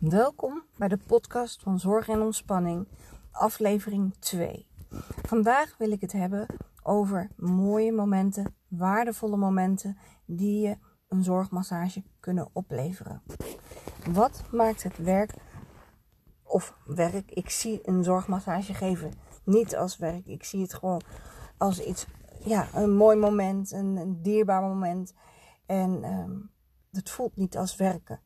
Welkom bij de podcast van Zorg en Ontspanning, aflevering 2. Vandaag wil ik het hebben over mooie momenten, waardevolle momenten die je een zorgmassage kunnen opleveren. Wat maakt het werk? Ik zie een zorgmassage geven niet als werk. Ik zie het gewoon als iets, een mooi moment, een dierbaar moment. En het voelt niet als werken.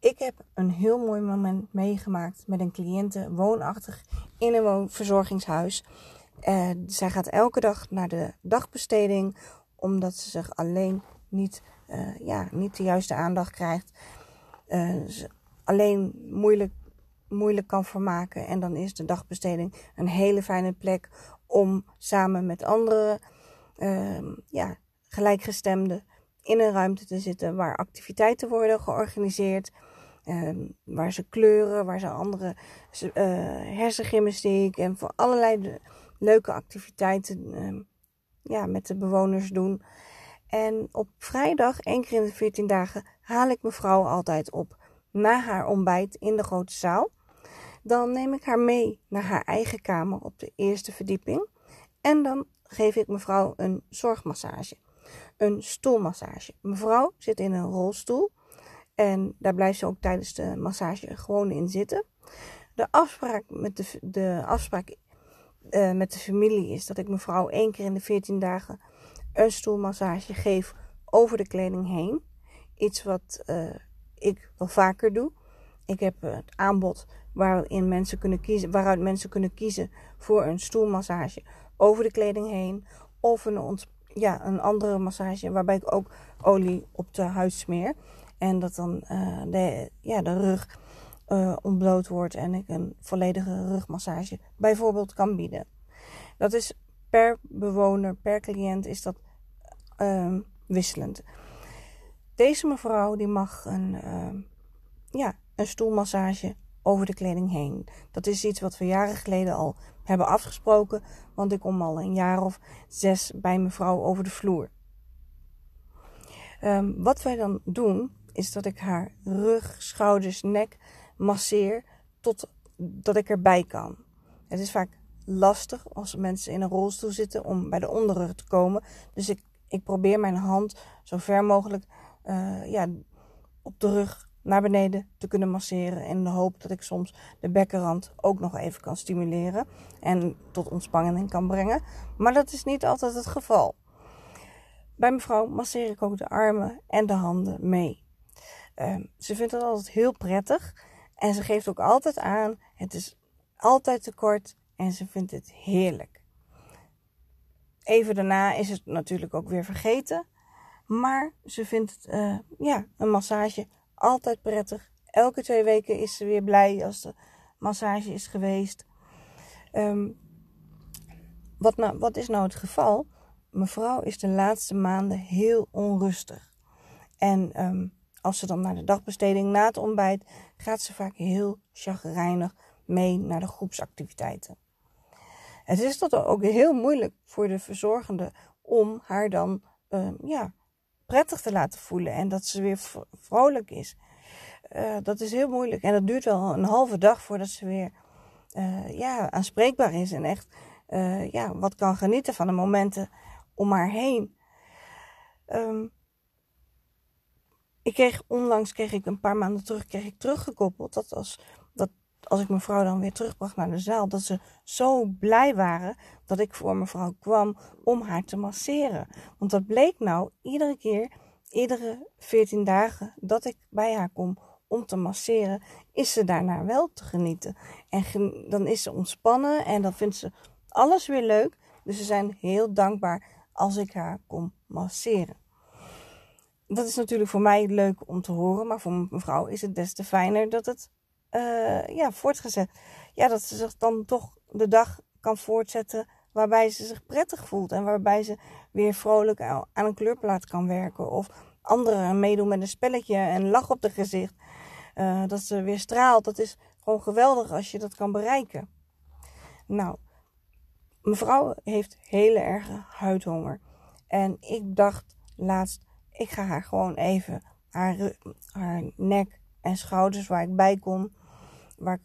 Ik heb een heel mooi moment meegemaakt met een cliënte, woonachtig in een verzorgingshuis. Zij gaat elke dag naar de dagbesteding, omdat ze zich alleen niet de juiste aandacht krijgt. Ze alleen moeilijk kan vermaken. En dan is de dagbesteding een hele fijne plek om samen met andere gelijkgestemden in een ruimte te zitten waar activiteiten worden georganiseerd. Waar ze kleuren, waar ze andere hersengymnastiek en voor allerlei leuke activiteiten met de bewoners doen. En op vrijdag, 1 keer in de 14 dagen, haal ik mevrouw altijd op na haar ontbijt in de grote zaal. Dan neem ik haar mee naar haar eigen kamer op de eerste verdieping. En dan geef ik mevrouw een zorgmassage, een stoelmassage. Mevrouw zit in een rolstoel en daar blijft ze ook tijdens de massage gewoon in zitten. De afspraak met met de familie is dat ik mevrouw 1 keer in de 14 dagen een stoelmassage geef over de kleding heen. Iets wat ik wel vaker doe. Ik heb het aanbod waaruit mensen kunnen kiezen voor een stoelmassage over de kleding heen. Of een andere massage waarbij ik ook olie op de huid smeer. En dat dan de rug ontbloot wordt en ik een volledige rugmassage bijvoorbeeld kan bieden. Dat is per bewoner, per cliënt is dat wisselend. Deze mevrouw die mag een stoelmassage over de kleding heen. Dat is iets wat we jaren geleden al hebben afgesproken, want ik kom al een jaar of 6 bij mevrouw over de vloer. Wat wij dan doen, is dat ik haar rug, schouders, nek masseer totdat ik erbij kan. Het is vaak lastig als mensen in een rolstoel zitten om bij de onderrug te komen. Dus ik probeer mijn hand zo ver mogelijk op de rug naar beneden te kunnen masseren, in de hoop dat ik soms de bekkenrand ook nog even kan stimuleren en tot ontspanning kan brengen. Maar dat is niet altijd het geval. Bij mevrouw masseer ik ook de armen en de handen mee. Ze vindt dat altijd heel prettig en ze geeft ook altijd aan, het is altijd te kort en ze vindt het heerlijk. Even daarna is het natuurlijk ook weer vergeten, maar ze vindt het, een massage altijd prettig. Elke 2 weken is ze weer blij als de massage is geweest. Wat is nou het geval? Mevrouw is de laatste maanden heel onrustig. En als ze dan naar de dagbesteding na het ontbijt gaat ze vaak heel chagrijnig mee naar de groepsactiviteiten. Het is tot ook heel moeilijk voor de verzorgende om haar dan prettig te laten voelen en dat ze weer vrolijk is. Dat is heel moeilijk en dat duurt wel een halve dag voordat ze weer aanspreekbaar is en echt wat kan genieten van de momenten om haar heen. Onlangs kreeg ik een paar maanden teruggekoppeld dat als ik mevrouw dan weer terugbracht naar de zaal, dat ze zo blij waren dat ik voor mevrouw kwam om haar te masseren. Want dat bleek nou iedere keer, iedere 14 dagen dat ik bij haar kom om te masseren, is ze daarna wel te genieten. En dan is ze ontspannen en dan vindt ze alles weer leuk. Dus ze zijn heel dankbaar als ik haar kom masseren. Dat is natuurlijk voor mij leuk om te horen, maar voor mevrouw is het des te fijner dat het voortgezet. Ja, dat ze zich dan toch de dag kan voortzetten waarbij ze zich prettig voelt en waarbij ze weer vrolijk aan een kleurplaat kan werken of anderen meedoen met een spelletje en lach op de gezicht. Dat ze weer straalt. Dat is gewoon geweldig als je dat kan bereiken. Nou, mevrouw heeft hele erge huidhonger. En ik dacht laatst, ik ga haar gewoon even haar nek en schouders waar ik bij kon,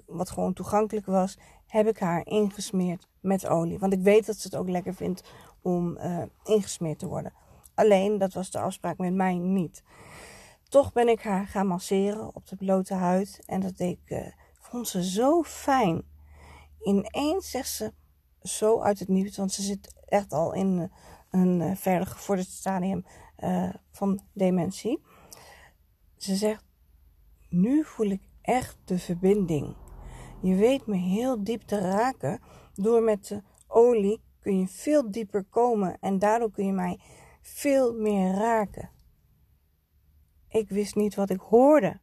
wat gewoon toegankelijk was, heb ik haar ingesmeerd met olie. Want ik weet dat ze het ook lekker vindt om ingesmeerd te worden. Alleen, dat was de afspraak met mij niet. Toch ben ik haar gaan masseren op de blote huid. En dat vond ze zo fijn. Ineens zegt ze, zo uit het nieuws, want ze zit echt al in een verder gevorderd stadium van dementie. Ze zegt, nu voel ik echt de verbinding. Je weet me heel diep te raken. Door met de olie kun je veel dieper komen en daardoor kun je mij veel meer raken. Ik wist niet wat ik hoorde.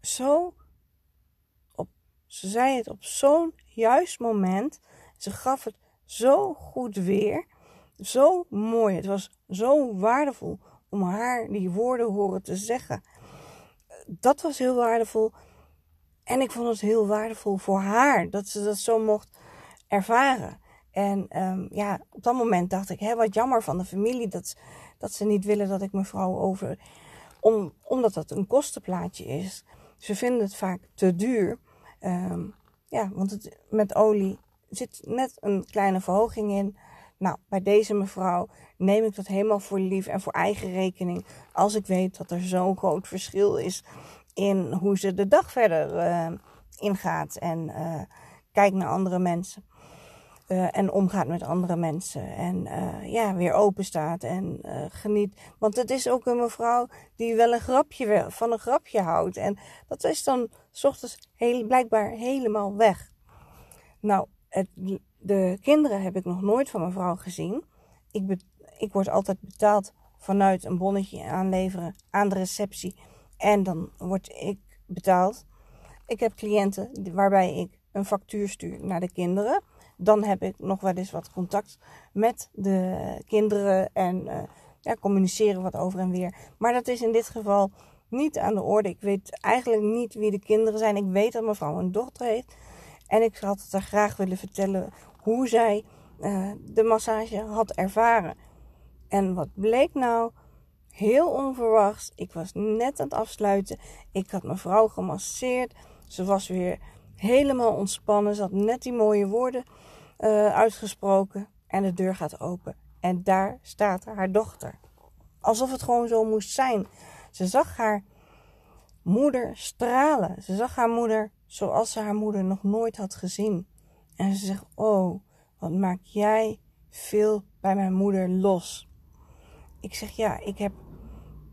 Ze zei het op zo'n juist moment. Ze gaf het zo goed weer. Zo mooi. Het was zo waardevol om haar die woorden horen te zeggen. Dat was heel waardevol. En ik vond het heel waardevol voor haar. Dat ze dat zo mocht ervaren. En op dat moment dacht ik, wat jammer van de familie. Dat ze niet willen dat ik mevrouw over... Omdat dat een kostenplaatje is. Ze vinden het vaak te duur. Want met olie zit net een kleine verhoging in. Nou, bij deze mevrouw neem ik dat helemaal voor lief en voor eigen rekening. Als ik weet dat er zo'n groot verschil is in hoe ze de dag verder ingaat. En kijkt naar andere mensen. En omgaat met andere mensen. En weer open staat en geniet. Want het is ook een mevrouw die wel een grapje houdt. En dat is dan 's ochtends blijkbaar helemaal weg. Nou, de kinderen heb ik nog nooit van mevrouw gezien. Ik word altijd betaald vanuit een bonnetje aanleveren aan de receptie. En dan word ik betaald. Ik heb cliënten waarbij ik een factuur stuur naar de kinderen. Dan heb ik nog wel eens wat contact met de kinderen en communiceren wat over en weer. Maar dat is in dit geval niet aan de orde. Ik weet eigenlijk niet wie de kinderen zijn. Ik weet dat mevrouw een dochter heeft. En ik had het haar graag willen vertellen hoe zij de massage had ervaren. En wat bleek nou? Heel onverwachts. Ik was net aan het afsluiten. Ik had mevrouw gemasseerd. Ze was weer helemaal ontspannen. Ze had net die mooie woorden uitgesproken. En de deur gaat open. En daar staat haar dochter. Alsof het gewoon zo moest zijn. Ze zag haar moeder stralen. Ze zag haar moeder zoals ze haar moeder nog nooit had gezien. En ze zegt, oh, wat maak jij veel bij mijn moeder los. Ik zeg, ik heb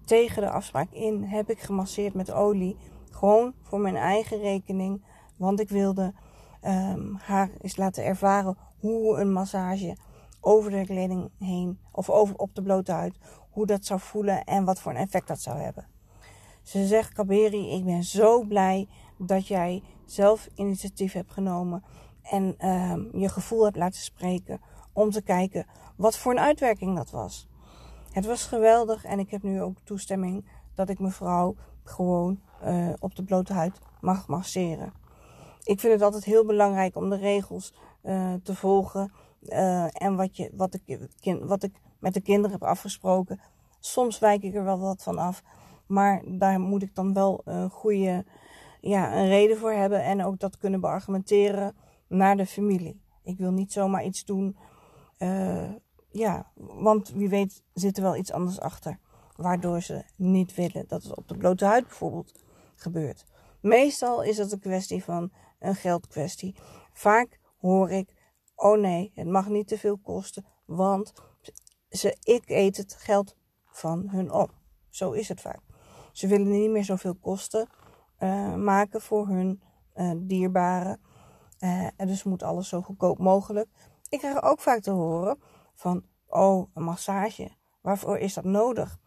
tegen de afspraak in, heb ik gemasseerd met olie. Gewoon voor mijn eigen rekening. Want ik wilde haar eens laten ervaren hoe een massage over de kleding heen, of op de blote huid, hoe dat zou voelen en wat voor een effect dat zou hebben. Ze zegt, Kaberi, ik ben zo blij dat jij zelf initiatief hebt genomen en je gevoel hebt laten spreken om te kijken wat voor een uitwerking dat was. Het was geweldig en ik heb nu ook toestemming dat ik mevrouw gewoon op de blote huid mag masseren. Ik vind het altijd heel belangrijk om de regels te volgen. En wat ik met de kinderen heb afgesproken. Soms wijk ik er wel wat van af. Maar daar moet ik dan wel een goede een reden voor hebben. En ook dat kunnen beargumenteren naar de familie. Ik wil niet zomaar iets doen. Want wie weet zit er wel iets anders achter. Waardoor ze niet willen dat het op de blote huid bijvoorbeeld gebeurt. Meestal is het een kwestie van een geldkwestie. Vaak hoor ik, oh nee, het mag niet te veel kosten, want ik eet het geld van hun op. Zo is het vaak. Ze willen niet meer zoveel kosten maken voor hun dierbaren. En dus moet alles zo goedkoop mogelijk. Ik krijg ook vaak te horen van, oh, een massage, waarvoor is dat nodig?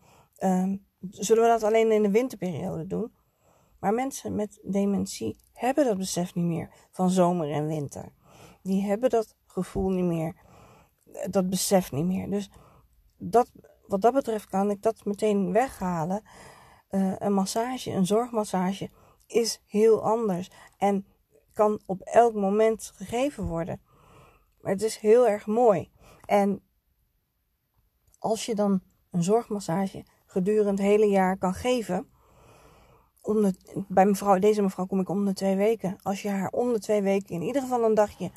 Zullen we dat alleen in de winterperiode doen? Maar mensen met dementie hebben dat besef niet meer van zomer en winter. Die hebben dat gevoel niet meer, dat besef niet meer. Dus wat dat betreft kan ik dat meteen weghalen. Een massage, een zorgmassage is heel anders. En kan op elk moment gegeven worden. Maar het is heel erg mooi. En als je dan een zorgmassage gedurend het hele jaar kan geven... Bij deze mevrouw kom ik om de 2 weken. Als je haar om de 2 weken in ieder geval een dagje,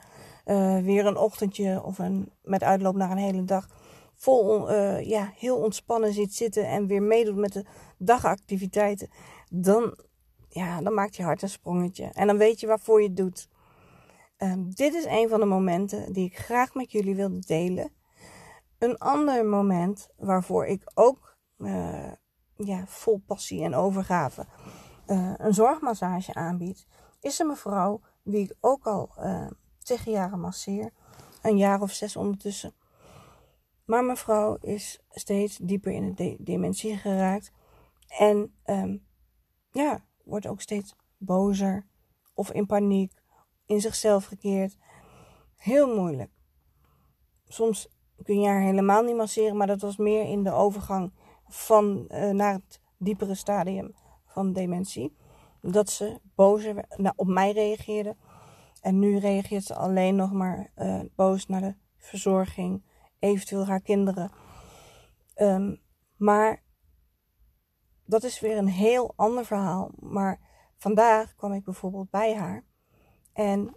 weer een ochtendje of met uitloop naar een hele dag, heel ontspannen ziet zitten en weer meedoet met de dagactiviteiten, dan maakt je hart een sprongetje. En dan weet je waarvoor je het doet. Dit is een van de momenten die ik graag met jullie wilde delen. Een ander moment waarvoor ik ook vol passie en overgave een zorgmassage aanbiedt, is een mevrouw die ik ook al tegen jaren masseer. Een jaar of 6 ondertussen. Maar mevrouw is steeds dieper in de dementie geraakt. En wordt ook steeds bozer of in paniek, in zichzelf gekeerd. Heel moeilijk. Soms kun je haar helemaal niet masseren, maar dat was meer in de overgang van naar het diepere stadium van dementie. Dat ze bozer op mij reageerde. En nu reageert ze alleen nog maar boos naar de verzorging, eventueel haar kinderen. Maar dat is weer een heel ander verhaal. Maar vandaag kwam ik bijvoorbeeld bij haar. En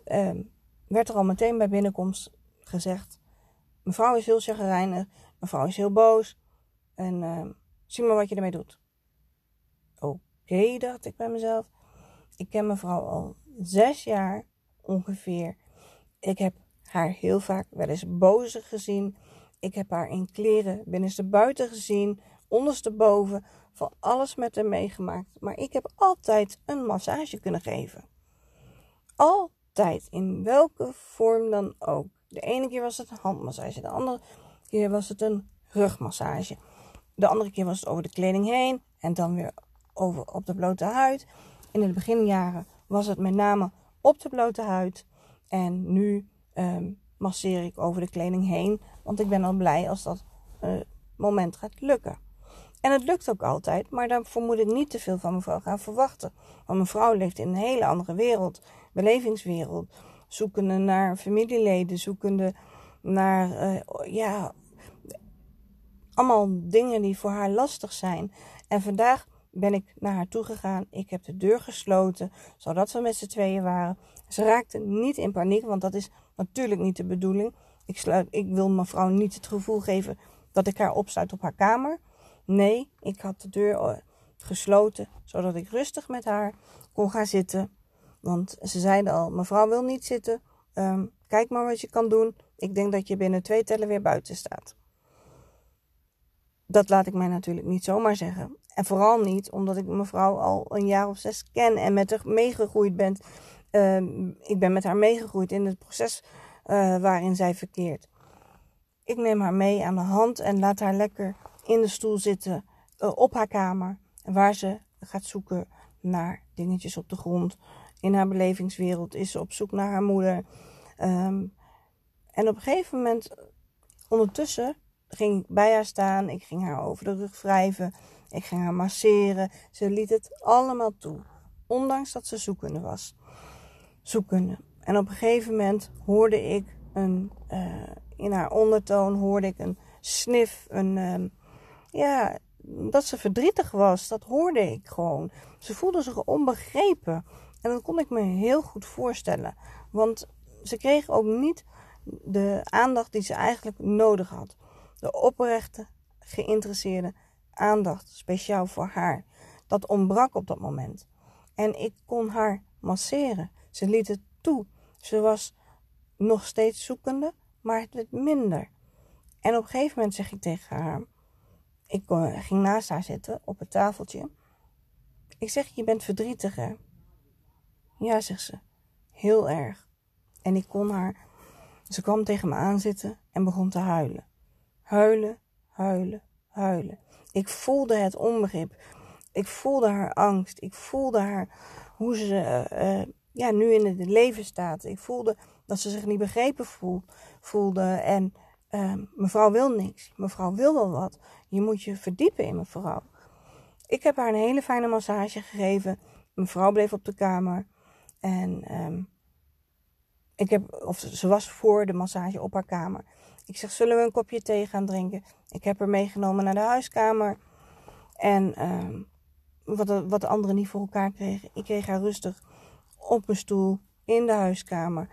werd er al meteen bij binnenkomst gezegd: mevrouw is heel chagrijnig, mevrouw is heel boos. En zie maar wat je ermee doet. Oké, dacht ik bij mezelf. Ik ken mevrouw al 6 jaar ongeveer. Ik heb haar heel vaak wel eens bozer gezien. Ik heb haar in kleren binnenstebuiten gezien, ondersteboven, van alles met haar meegemaakt. Maar ik heb altijd een massage kunnen geven. Altijd, in welke vorm dan ook. De ene keer was het een handmassage, de andere keer was het een rugmassage. De andere keer was het over de kleding heen en dan weer over op de blote huid. In de beginjaren was het met name op de blote huid. En nu masseer ik over de kleding heen, want ik ben al blij als dat moment gaat lukken. En het lukt ook altijd, maar daarvoor moet ik niet te veel van mevrouw gaan verwachten. Want mevrouw leeft in een hele andere wereld, belevingswereld. Zoekende naar familieleden, zoekende naar allemaal dingen die voor haar lastig zijn. En vandaag ben ik naar haar toe gegaan. Ik heb de deur gesloten, zodat we met z'n tweeën waren. Ze raakte niet in paniek, want dat is natuurlijk niet de bedoeling. Ik wil mevrouw niet het gevoel geven dat ik haar opsluit op haar kamer. Nee, ik had de deur gesloten, zodat ik rustig met haar kon gaan zitten. Want ze zeiden al, mevrouw wil niet zitten. Kijk maar wat je kan doen. Ik denk dat je binnen 2 tellen weer buiten staat. Dat laat ik mij natuurlijk niet zomaar zeggen. En vooral niet, omdat ik mevrouw al een jaar of 6 ken en met haar meegegroeid ben. Ik ben met haar meegegroeid in het proces waarin zij verkeert. Ik neem haar mee aan de hand en laat haar lekker in de stoel zitten op haar kamer, waar ze gaat zoeken naar dingetjes op de grond. In haar belevingswereld is ze op zoek naar haar moeder. En op een gegeven moment, ondertussen, ging ik bij haar staan. Ik ging haar over de rug wrijven. Ik ging haar masseren. Ze liet het allemaal toe. Ondanks dat ze zoekende was. En op een gegeven moment hoorde ik in haar ondertoon hoorde ik een snif. Dat ze verdrietig was. Dat hoorde ik gewoon. Ze voelde zich onbegrepen. En dat kon ik me heel goed voorstellen. Want ze kreeg ook niet de aandacht die ze eigenlijk nodig had. De oprechte, geïnteresseerde aandacht, speciaal voor haar. Dat ontbrak op dat moment. En ik kon haar masseren. Ze liet het toe. Ze was nog steeds zoekende, maar het werd minder. En op een gegeven moment zeg ik tegen haar, ik ging naast haar zitten op het tafeltje. Ik zeg, je bent verdrietig, hè? Ja, zegt ze. Heel erg. En ik kon haar... Ze kwam tegen me aan zitten en begon te huilen. Huilen. Ik voelde het onbegrip. Ik voelde haar angst. Ik voelde haar hoe ze nu in het leven staat. Ik voelde dat ze zich niet begrepen voelde. En mevrouw wil niks. Mevrouw wil wel wat. Je moet je verdiepen in mevrouw. Ik heb haar een hele fijne massage gegeven. Mevrouw bleef op de kamer. En ze was voor de massage op haar kamer. Ik zeg, zullen we een kopje thee gaan drinken? Ik heb haar meegenomen naar de huiskamer. En wat de anderen niet voor elkaar kregen. Ik kreeg haar rustig op een stoel in de huiskamer.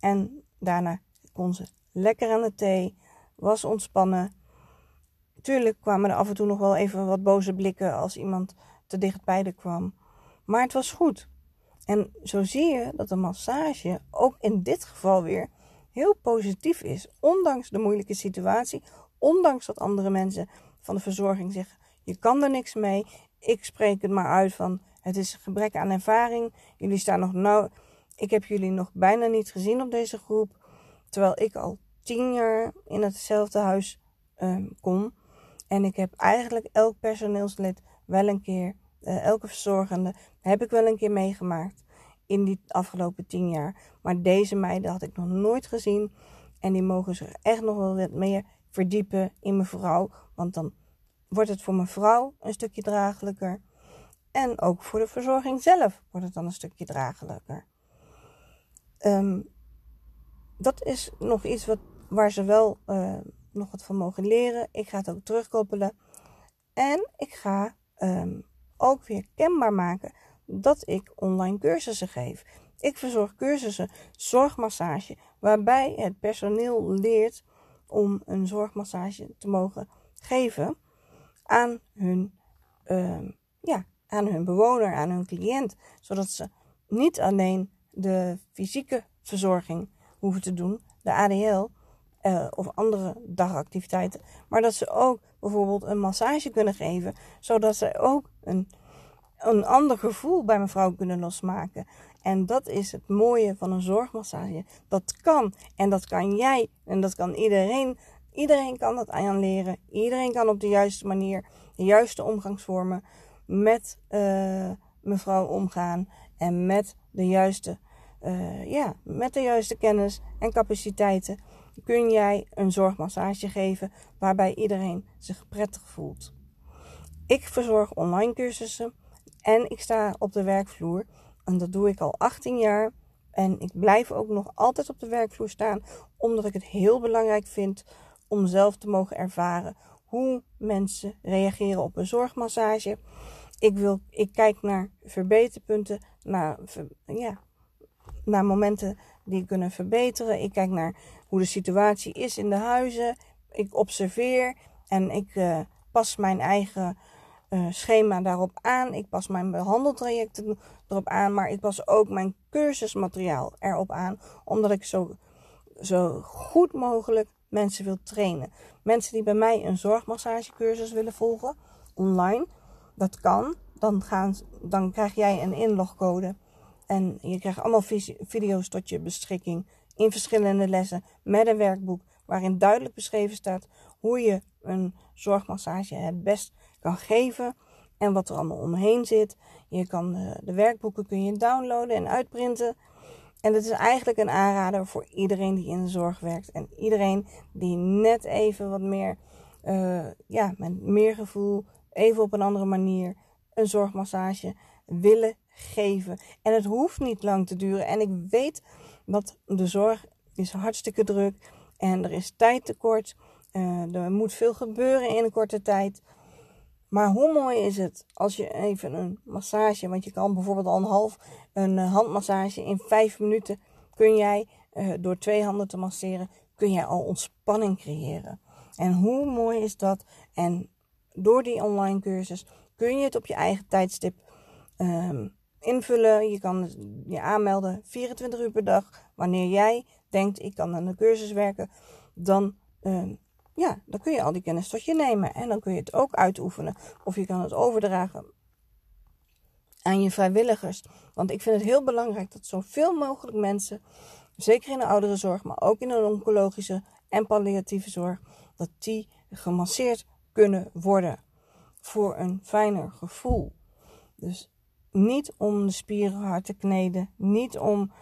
En daarna kon ze lekker aan de thee, was ontspannen. Tuurlijk kwamen er af en toe nog wel even wat boze blikken als iemand te dichtbij de kwam. Maar het was goed. En zo zie je dat een massage ook in dit geval weer heel positief is. Ondanks de moeilijke situatie, ondanks dat andere mensen van de verzorging zeggen, je kan er niks mee. Ik spreek het maar uit van, het is een gebrek aan ervaring. Jullie staan nog nauw. Ik heb jullie nog bijna niet gezien op deze groep. Terwijl ik al 10 jaar in hetzelfde huis kom. En ik heb eigenlijk elk personeelslid wel een keer, elke verzorgende, heb ik wel een keer meegemaakt in die afgelopen 10 jaar. Maar deze meiden had ik nog nooit gezien. En die mogen zich echt nog wel wat meer verdiepen in mijn vrouw. Want dan wordt het voor mijn vrouw een stukje draaglijker. En ook voor de verzorging zelf wordt het dan een stukje draaglijker. Dat is nog iets waar ze wel nog wat van mogen leren. Ik ga het ook terugkoppelen. En ik ga ook weer kenbaar maken dat ik online cursussen geef. Ik verzorg cursussen zorgmassage, waarbij het personeel leert om een zorgmassage te mogen geven aan hun bewoner, aan hun cliënt. Zodat ze niet alleen de fysieke verzorging hoeven te doen, de ADL of andere dagactiviteiten, maar dat ze ook bijvoorbeeld een massage kunnen geven, zodat ze ook een ander gevoel bij mevrouw kunnen losmaken. En dat is het mooie van een zorgmassage. Dat kan. En dat kan jij. En dat kan iedereen. Iedereen kan dat aanleren. Iedereen kan op de juiste manier, de juiste omgangsvormen met mevrouw omgaan. En met de juiste kennis en capaciteiten kun jij een zorgmassage geven waarbij iedereen zich prettig voelt. Ik verzorg online cursussen en ik sta op de werkvloer. En dat doe ik al 18 jaar. En ik blijf ook nog altijd op de werkvloer staan, omdat ik het heel belangrijk vind om zelf te mogen ervaren hoe mensen reageren op een zorgmassage. Ik kijk naar verbeterpunten, naar momenten die kunnen verbeteren. Ik kijk naar hoe de situatie is in de huizen. Ik observeer en ik pas mijn eigen schema daarop aan. Ik pas mijn behandeltrajecten erop aan. Maar ik pas ook mijn cursusmateriaal erop aan. Omdat ik zo goed mogelijk mensen wil trainen. Mensen die bij mij een zorgmassagecursus willen volgen. Online. Dat kan. Dan krijg jij een inlogcode. En je krijgt allemaal video's tot je beschikking. In verschillende lessen. Met een werkboek. Waarin duidelijk beschreven staat hoe je een zorgmassage het best kan geven en wat er allemaal omheen zit. Je kan de werkboeken kun je downloaden en uitprinten. En dat is eigenlijk een aanrader voor iedereen die in de zorg werkt. En iedereen die net even wat meer, met meer gevoel, even op een andere manier een zorgmassage willen geven. En het hoeft niet lang te duren. En ik weet dat de zorg is hartstikke druk en er is tijd tekort. Er moet veel gebeuren in een korte tijd. Maar hoe mooi is het als je even een massage, want je kan bijvoorbeeld al een handmassage in 5 minuten kun jij door 2 handen te masseren, kun jij al ontspanning creëren. En hoe mooi is dat? En door die online cursus kun je het op je eigen tijdstip invullen. Je kan je aanmelden 24 uur per dag. Wanneer jij denkt, ik kan aan de cursus werken, dan kun je al die kennis tot je nemen. En dan kun je het ook uitoefenen. Of je kan het overdragen aan je vrijwilligers. Want ik vind het heel belangrijk dat zoveel mogelijk mensen, zeker in de ouderenzorg, maar ook in de oncologische en palliatieve zorg, dat die gemasseerd kunnen worden. Voor een fijner gevoel. Dus niet om de spieren hard te kneden. Niet om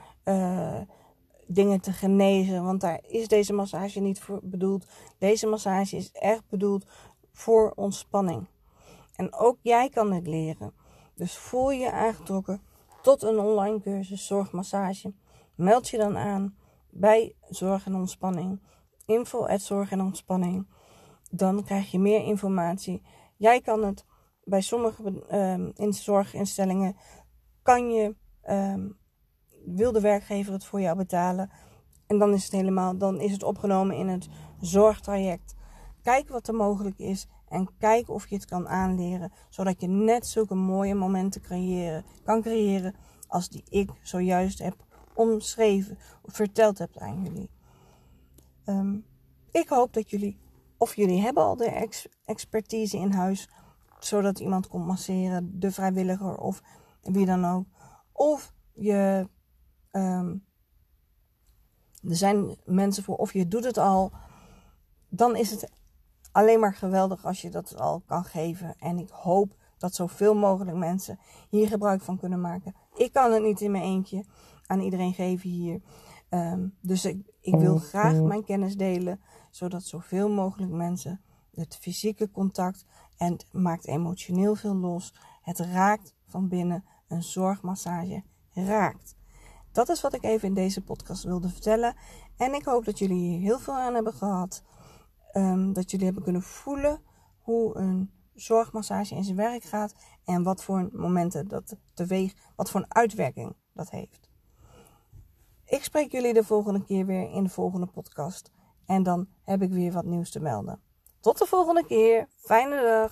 dingen te genezen, want daar is deze massage niet voor bedoeld. Deze massage is echt bedoeld voor ontspanning. En ook jij kan het leren. Dus voel je aangetrokken tot een online cursus zorgmassage. Meld je dan aan bij Zorg en Ontspanning. Info @ Zorg en Ontspanning. Dan krijg je meer informatie. Jij kan het. bij sommige in zorginstellingen kan je, wil de werkgever het voor jou betalen. En dan is het helemaal, dan is het opgenomen in het zorgtraject. Kijk wat er mogelijk is en kijk of je het kan aanleren. Zodat je net zulke mooie momenten kan creëren als die ik zojuist heb omschreven of verteld heb aan jullie. Ik hoop dat jullie, of jullie hebben al de expertise in huis, zodat iemand komt masseren, de vrijwilliger of wie dan ook. Of je, er zijn mensen voor, of je doet het al, dan is het alleen maar geweldig als je dat al kan geven. En ik hoop dat zoveel mogelijk mensen hier gebruik van kunnen maken. Ik kan het niet in mijn eentje aan iedereen geven hier. Dus ik wil graag mijn kennis delen, zodat zoveel mogelijk mensen het fysieke contact, en het maakt emotioneel veel los. Het raakt van binnen, een zorgmassage raakt. Dat is wat ik even in deze podcast wilde vertellen. En ik hoop dat jullie hier heel veel aan hebben gehad. Dat jullie hebben kunnen voelen hoe een zorgmassage in zijn werk gaat. En wat voor momenten dat teweeg, wat voor een uitwerking dat heeft. Ik spreek jullie de volgende keer weer in de volgende podcast. En dan heb ik weer wat nieuws te melden. Tot de volgende keer. Fijne dag.